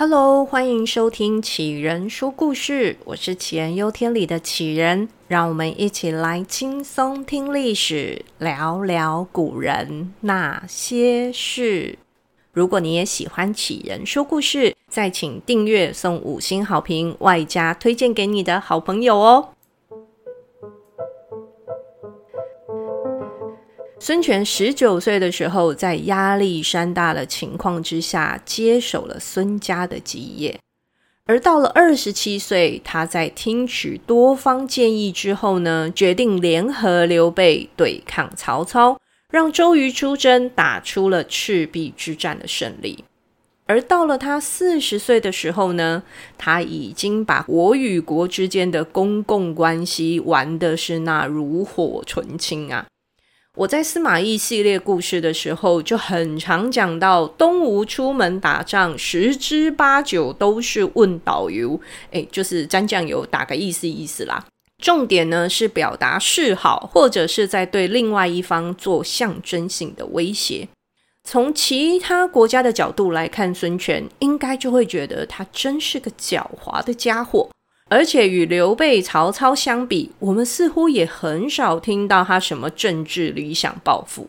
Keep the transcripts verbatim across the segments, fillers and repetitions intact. Hello， 欢迎收听杞人说故事，我是杞人忧天里的杞人，让我们一起来轻松听历史，聊聊古人那些事。如果你也喜欢杞人说故事，再请订阅，送五星好评，外加推荐给你的好朋友哦。孙权十九岁的时候，在压力山大的情况之下接手了孙家的基业，而到了二十七岁，他在听取多方建议之后呢，决定联合刘备对抗曹操，让周瑜出征，打出了赤壁之战的胜利。而到了他四十岁的时候呢，他已经把国与国之间的公共关系玩的是那炉火纯青啊。我在司马懿系列故事的时候就很常讲到，东吴出门打仗十之八九都是问导游，诶就是沾酱油打个意思意思啦，重点呢是表达示好，或者是在对另外一方做象征性的威胁。从其他国家的角度来看，孙权应该就会觉得他真是个狡猾的家伙，而且与刘备、曹操相比，我们似乎也很少听到他什么政治理想抱负。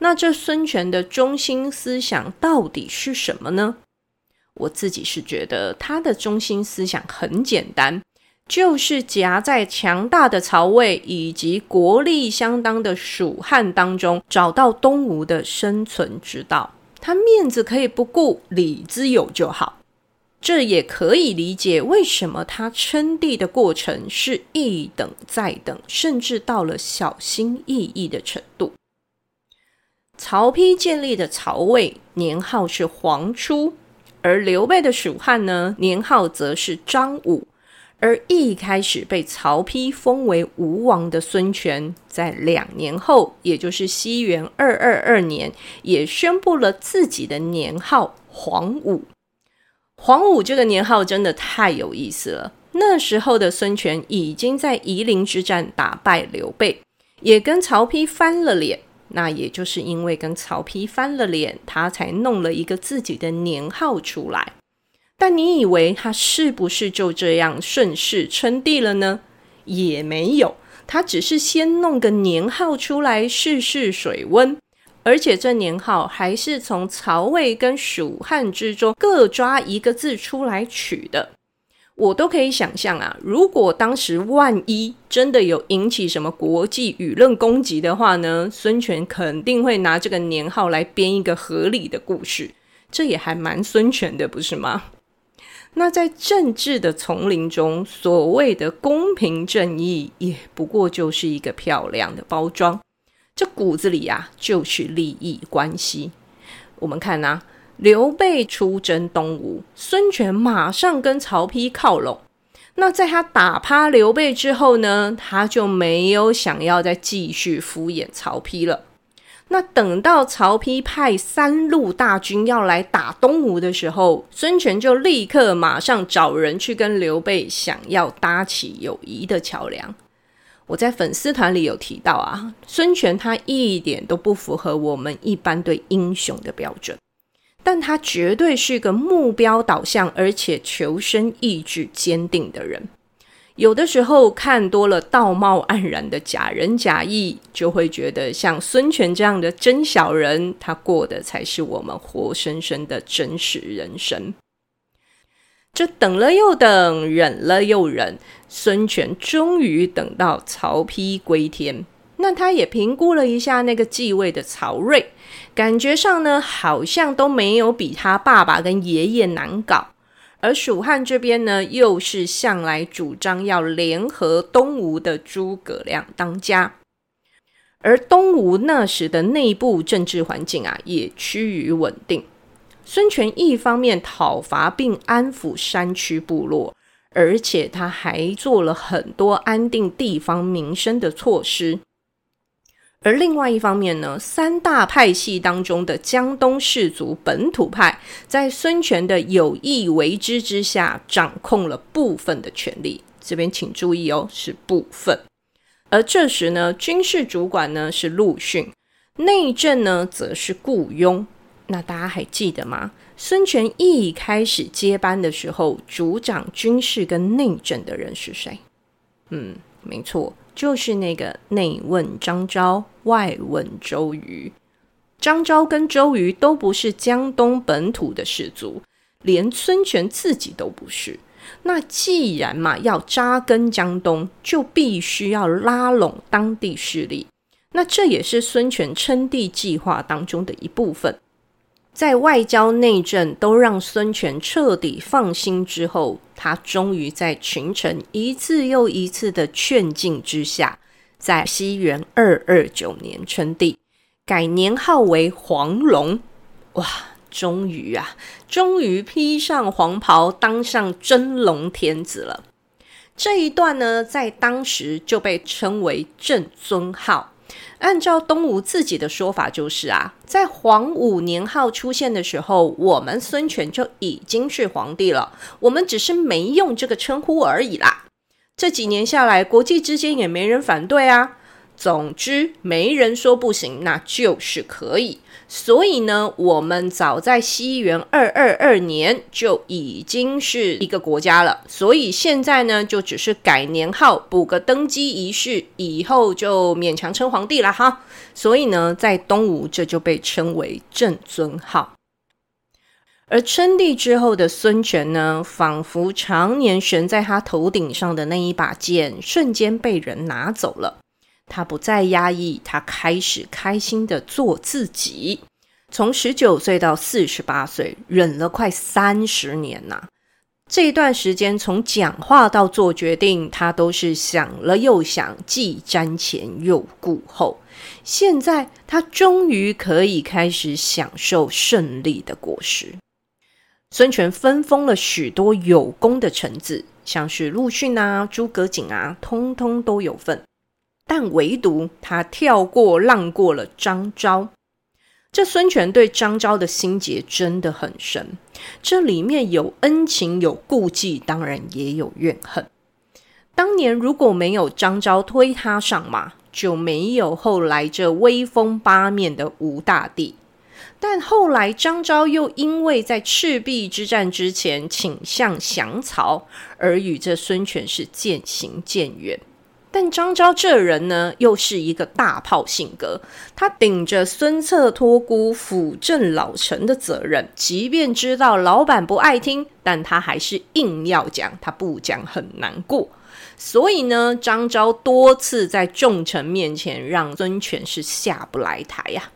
那这孙权的中心思想到底是什么呢？我自己是觉得他的中心思想很简单，就是夹在强大的曹魏以及国力相当的蜀汉当中，找到东吴的生存之道。他面子可以不顾，里之有就好。这也可以理解为什么他称帝的过程是一等再等，甚至到了小心翼翼的程度。曹丕建立的曹魏年号是黄初，而刘备的蜀汉呢，年号则是张武。而一开始被曹丕封为吴王的孙权，在两年后，也就是西元二二二年，也宣布了自己的年号黄武。黄武这个年号真的太有意思了，那时候的孙权已经在夷陵之战打败刘备，也跟曹丕翻了脸，那也就是因为跟曹丕翻了脸，他才弄了一个自己的年号出来。但你以为他是不是就这样顺势称帝了呢？也没有，他只是先弄个年号出来试试水温，而且这年号还是从曹魏跟蜀汉之中各抓一个字出来取的。我都可以想象啊，如果当时万一真的有引起什么国际舆论攻击的话呢，孙权肯定会拿这个年号来编一个合理的故事，这也还蛮孙权的，不是吗？那在政治的丛林中，所谓的公平正义也不过就是一个漂亮的包装，这骨子里啊就是利益关系。我们看啊，刘备出征东吴，孙权马上跟曹丕靠拢。那在他打趴刘备之后呢，他就没有想要再继续敷衍曹丕了。那等到曹丕派三路大军要来打东吴的时候，孙权就立刻马上找人去跟刘备想要搭起友谊的桥梁。我在粉丝团里有提到啊，孙权他一点都不符合我们一般对英雄的标准，但他绝对是个目标导向而且求生意志坚定的人。有的时候看多了道貌岸然的假仁假义，就会觉得像孙权这样的真小人，他过的才是我们活生生的真实人生。这等了又等，忍了又忍，孙权终于等到曹丕归天。那他也评估了一下那个继位的曹睿，感觉上呢好像都没有比他爸爸跟爷爷难搞。而蜀汉这边呢，又是向来主张要联合东吴的诸葛亮当家。而东吴那时的内部政治环境啊，也趋于稳定。孙权一方面讨伐并安抚山区部落，而且他还做了很多安定地方民生的措施。而另外一方面呢，三大派系当中的江东士族本土派，在孙权的有意为之之下，掌控了部分的权力。这边请注意哦，是部分。而这时呢，军事主管呢是陆逊，内政呢则是顾雍。那大家还记得吗？孙权一开始接班的时候，主掌军事跟内政的人是谁？嗯，没错，就是那个内问张昭，外问周瑜。张昭跟周瑜都不是江东本土的士族，连孙权自己都不是。那既然嘛要扎根江东，就必须要拉拢当地势力，那这也是孙权称帝计划当中的一部分。在外交内政都让孙权彻底放心之后，他终于在群臣一次又一次的劝进之下，在西元二二九年称帝，改年号为黄龙。哇，终于啊终于披上黄袍，当上真龙天子了。这一段呢，在当时就被称为正尊号。按照东吴自己的说法，就是啊在黄武年号出现的时候，我们孙权就已经是皇帝了，我们只是没用这个称呼而已啦。这几年下来，国际之间也没人反对啊，总之没人说不行，那就是可以。所以呢，我们早在西元二二二年就已经是一个国家了，所以现在呢就只是改年号，补个登基仪式，以后就勉强称皇帝了哈。所以呢，在东吴这就被称为正尊号。而称帝之后的孙权呢，仿佛常年悬在他头顶上的那一把剑瞬间被人拿走了。他不再压抑，他开始开心的做自己。从十九岁到四十八岁，忍了快三十年啊。这一段时间，从讲话到做决定，他都是想了又想，既瞻前又顾后。现在他终于可以开始享受胜利的果实。孙权分封了许多有功的臣子，像是陆逊啊、诸葛瑾啊，通通都有份。但唯独他跳过浪过了张昭。这孙权对张昭的心结真的很深，这里面有恩情，有顾忌，当然也有怨恨。当年如果没有张昭推他上马，就没有后来这威风八面的吴大帝。但后来张昭又因为在赤壁之战之前倾向降曹，而与这孙权是渐行渐远。但张昭这人呢，又是一个大炮性格，他顶着孙策托孤、辅政老臣的责任，即便知道老板不爱听，但他还是硬要讲，他不讲很难过。所以呢，张昭多次在众臣面前让孙权是下不来台啊。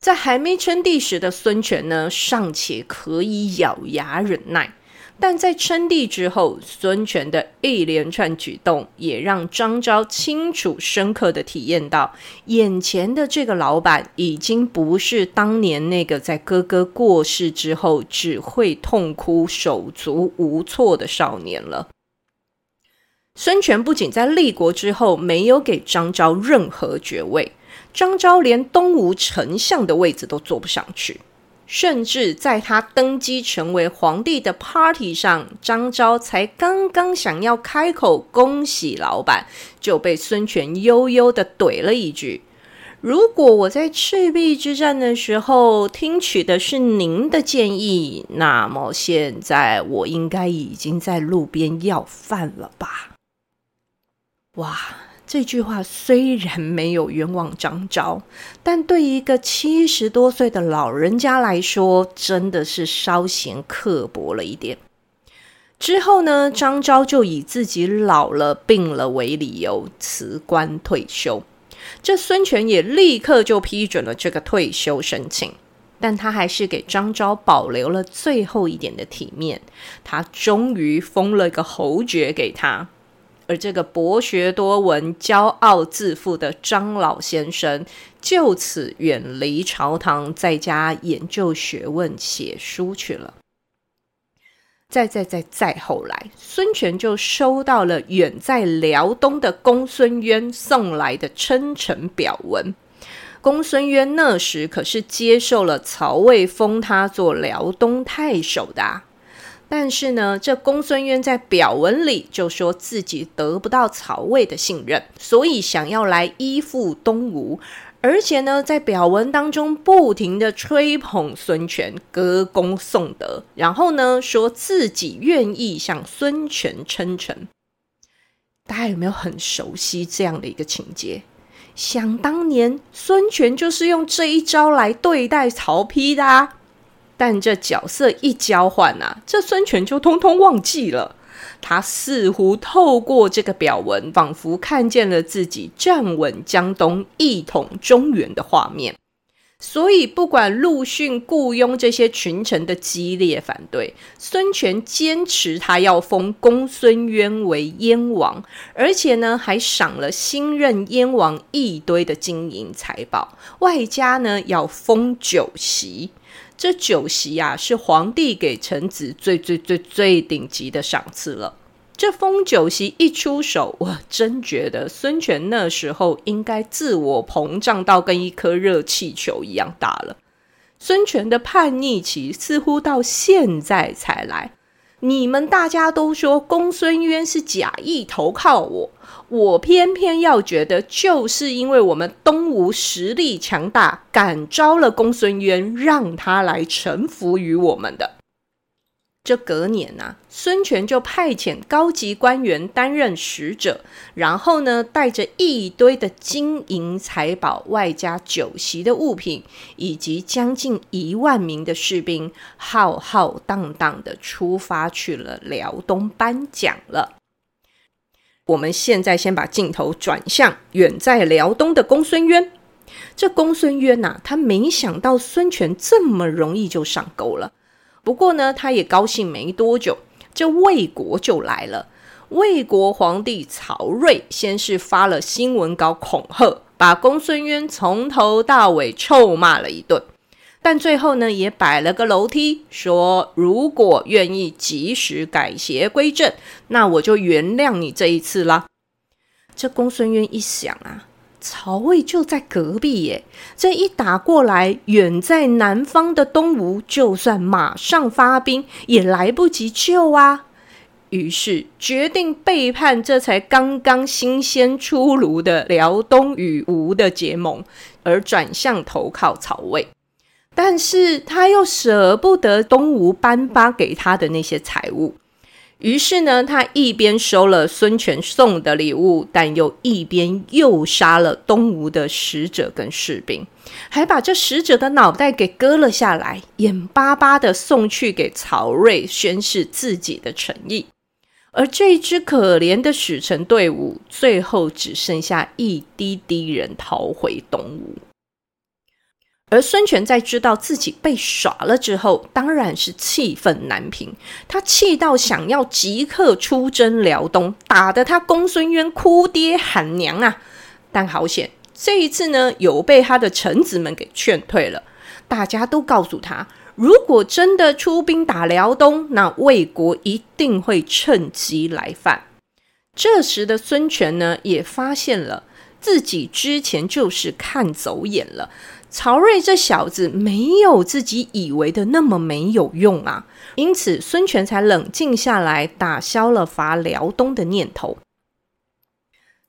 在还没称帝时的孙权呢，尚且可以咬牙忍耐，但在称帝之后，孙权的一连串举动也让张昭清楚深刻地体验到，眼前的这个老板已经不是当年那个在哥哥过世之后只会痛哭手足无措的少年了。孙权不仅在立国之后没有给张昭任何爵位，张昭连东吴丞相的位置都坐不上去，甚至在他登基成为皇帝的 party 上，张昭才刚刚想要开口恭喜老板，就被孙权悠悠地怼了一句：如果我在赤壁之战的时候听取的是您的建议，那么现在我应该已经在路边要饭了吧。哇，这句话虽然没有冤枉张昭，但对一个七十多岁的老人家来说，真的是稍显刻薄了一点。之后呢，张昭就以自己老了、病了为理由辞官退休。这孙权也立刻就批准了这个退休申请，但他还是给张昭保留了最后一点的体面，他终于封了一个侯爵给他。而这个博学多闻、骄傲自负的张老先生就此远离朝堂，在家研究学问、写书去了。再再再再后来，孙权就收到了远在辽东的公孙渊送来的称臣表文。公孙渊那时可是接受了曹魏封他做辽东太守的啊。但是呢，这公孙渊在表文里就说自己得不到曹魏的信任，所以想要来依附东吴，而且呢在表文当中不停的吹捧孙权，歌功颂德，然后呢说自己愿意向孙权称臣。大家有没有很熟悉这样的一个情节？想当年孙权就是用这一招来对待曹丕的啊，但这角色一交换啊，这孙权就通通忘记了。他似乎透过这个表文，仿佛看见了自己站稳江东一统中原的画面。所以不管陆逊、雇佣这些群臣的激烈反对，孙权坚持他要封公孙渊为燕王，而且呢还赏了新任燕王一堆的金银财宝，外加呢要封酒席。这酒席啊，是皇帝给臣子最最最最顶级的赏赐了。这封酒席一出手，我真觉得孙权那时候应该自我膨胀到跟一颗热气球一样大了。孙权的叛逆期似乎到现在才来。你们大家都说公孙渊是假意投靠我，我偏偏要觉得就是因为我们东吴实力强大，感召了公孙渊，让他来臣服于我们的。这隔年啊，孙权就派遣高级官员担任使者，然后呢带着一堆的金银财宝，外加酒席的物品，以及将近一万名的士兵，浩浩荡荡的出发去了辽东颁奖了。我们现在先把镜头转向远在辽东的公孙渊。这公孙渊啊，他没想到孙权这么容易就上钩了。不过呢他也高兴没多久，这魏国就来了。魏国皇帝曹睿先是发了新闻稿恐吓，把公孙渊从头到尾臭骂了一顿，但最后呢也摆了个楼梯，说如果愿意及时改邪归正，那我就原谅你这一次啦。这公孙渊一想啊，曹魏就在隔壁耶，这一打过来，远在南方的东吴就算马上发兵也来不及救啊。于是决定背叛这才刚刚新鲜出炉的辽东与吴的结盟，而转向投靠曹魏。但是他又舍不得东吴颁发给他的那些财物，于是呢他一边收了孙权送的礼物，但又一边又杀了东吴的使者跟士兵，还把这使者的脑袋给割了下来，眼巴巴的送去给曹睿，宣示自己的诚意。而这支可怜的使臣队伍最后只剩下一滴滴人逃回东吴。而孙权在知道自己被耍了之后，当然是气愤难平，他气到想要即刻出征辽东，打得他公孙渊哭爹喊娘啊！但好险，这一次呢有被他的臣子们给劝退了。大家都告诉他，如果真的出兵打辽东，那魏国一定会趁机来犯。这时的孙权呢也发现了自己之前就是看走眼了，曹睿这小子没有自己以为的那么没有用啊，因此孙权才冷静下来，打消了伐辽东的念头。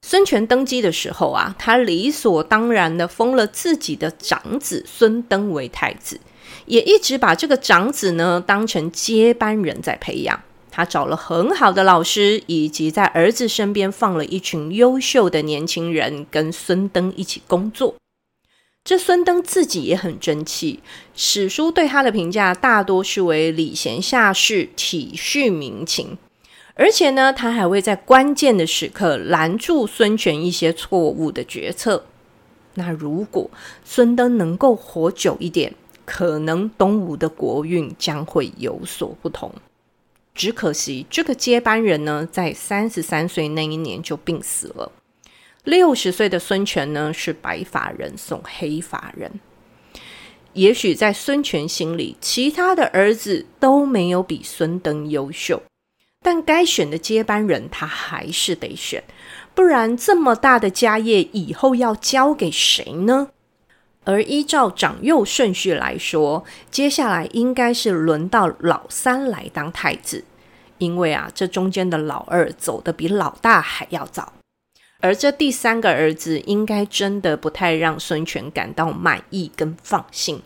孙权登基的时候啊，他理所当然的封了自己的长子孙登为太子，也一直把这个长子呢当成接班人在培养。他找了很好的老师，以及在儿子身边放了一群优秀的年轻人跟孙登一起工作。这孙登自己也很争气，史书对他的评价大多是为礼贤下士，体恤民情。而且呢他还会在关键的时刻拦住孙权一些错误的决策。那如果孙登能够活久一点，可能东吴的国运将会有所不同。只可惜这个接班人呢在三十三岁那一年就病死了。六十岁的孙权呢是白发人送黑发人。也许在孙权心里，其他的儿子都没有比孙登优秀，但该选的接班人他还是得选，不然这么大的家业以后要交给谁呢？而依照长幼顺序来说，接下来应该是轮到老三来当太子，因为啊，这中间的老二走得比老大还要早。而这第三个儿子应该真的不太让孙权感到满意跟放心。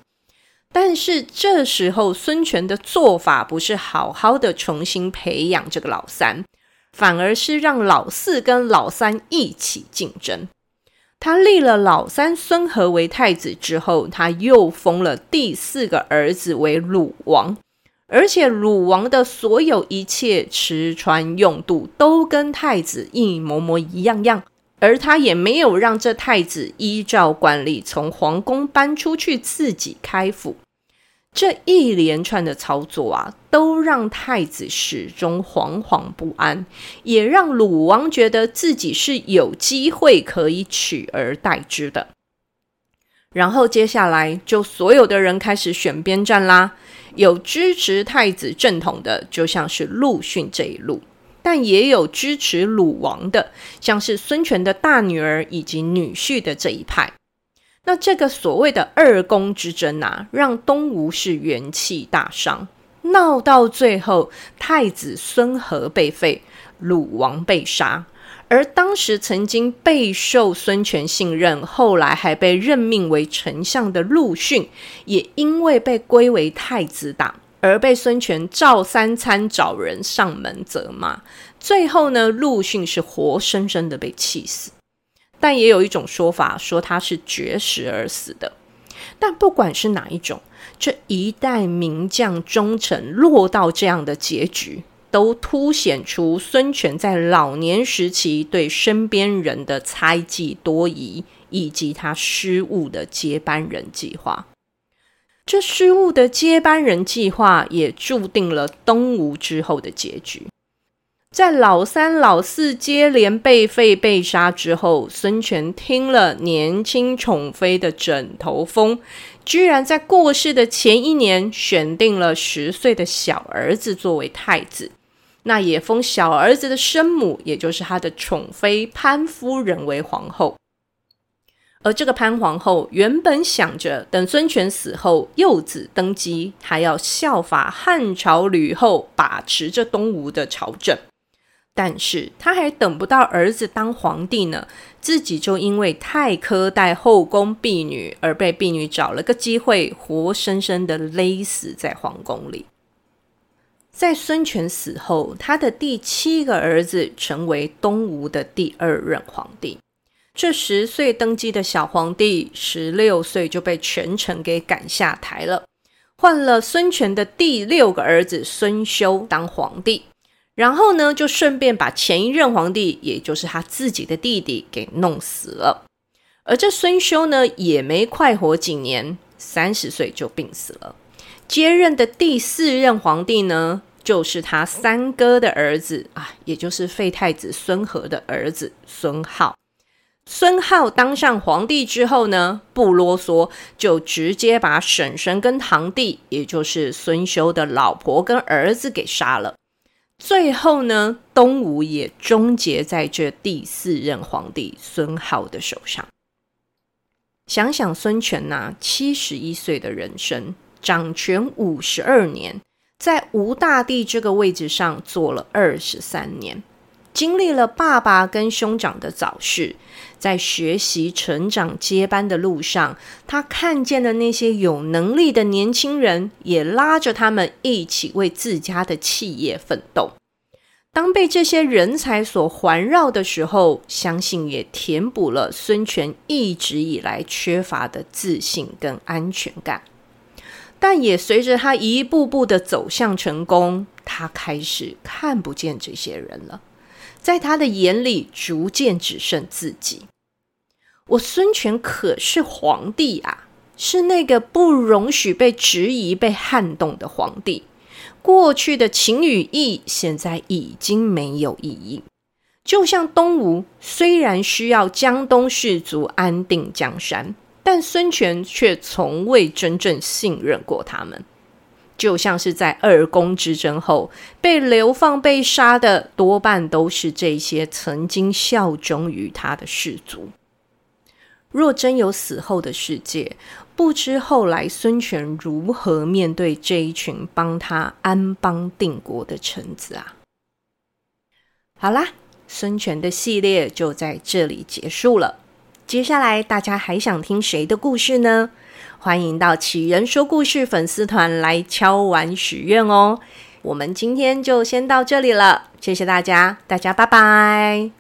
但是这时候孙权的做法不是好好的重新培养这个老三，反而是让老四跟老三一起竞争。他立了老三孙和为太子之后，他又封了第四个儿子为鲁王，而且鲁王的所有一切吃穿用度都跟太子一模模一样样，而他也没有让这太子依照惯例从皇宫搬出去自己开府。这一连串的操作啊，都让太子始终惶惶不安，也让鲁王觉得自己是有机会可以取而代之的。然后接下来就所有的人开始选边站啦，有支持太子正统的，就像是陆逊这一路，但也有支持鲁王的，像是孙权的大女儿以及女婿的这一派。那这个所谓的二宫之争啊，让东吴是元气大伤，闹到最后太子孙和被废，鲁王被杀，而当时曾经备受孙权信任，后来还被任命为丞相的陆逊，也因为被归为太子党而被孙权照三餐找人上门责骂。最后呢，陆逊是活生生的被气死，但也有一种说法说他是绝食而死的。但不管是哪一种，这一代名将忠臣落到这样的结局，都凸显出孙权在老年时期对身边人的猜忌多疑，以及他失误的接班人计划。这失误的接班人计划也注定了东吴之后的结局。在老三老四接连被废被杀之后，孙权听了年轻宠妃的枕头风，居然在过世的前一年选定了十岁的小儿子作为太子，那也封小儿子的生母，也就是他的宠妃潘夫人为皇后。而这个潘皇后原本想着等孙权死后幼子登基，还要效法汉朝吕后把持着东吴的朝政，但是他还等不到儿子当皇帝呢，自己就因为太苛待后宫婢女而被婢女找了个机会活生生的勒死在皇宫里。在孙权死后，他的第七个儿子成为东吴的第二任皇帝。这十岁登基的小皇帝十六岁就被权臣给赶下台了，换了孙权的第六个儿子孙休当皇帝，然后呢，就顺便把前一任皇帝，也就是他自己的弟弟给弄死了。而这孙休呢，也没快活几年，三十岁就病死了。接任的第四任皇帝呢，就是他三哥的儿子啊，也就是废太子孙和的儿子孙皓。孙皓当上皇帝之后呢，不啰嗦，就直接把婶婶跟堂弟，也就是孙休的老婆跟儿子给杀了。最后呢，东吴也终结在这第四任皇帝孙皓的手上。想想孙权啊，七十一岁的人生，掌权五十二年，在吴大帝这个位置上做了二十三年，经历了爸爸跟兄长的早逝，在学习成长接班的路上，他看见的那些有能力的年轻人，也拉着他们一起为自家的企业奋斗。当被这些人才所环绕的时候，相信也填补了孙权一直以来缺乏的自信跟安全感。但也随着他一步步的走向成功，他开始看不见这些人了，在他的眼里逐渐只剩自己。我孙权可是皇帝啊，是那个不容许被质疑被撼动的皇帝。过去的情与义现在已经没有意义，就像东吴虽然需要江东士族安定江山，但孙权却从未真正信任过他们。就像是在二宫之争后被流放被杀的，多半都是这些曾经效忠于他的士族。若真有死后的世界，不知后来孙权如何面对这一群帮他安邦定国的臣子啊。好啦，孙权的系列就在这里结束了。接下来大家还想听谁的故事呢？欢迎到杞人说故事粉丝团来敲碗许愿哦。我们今天就先到这里了，谢谢大家，大家拜拜。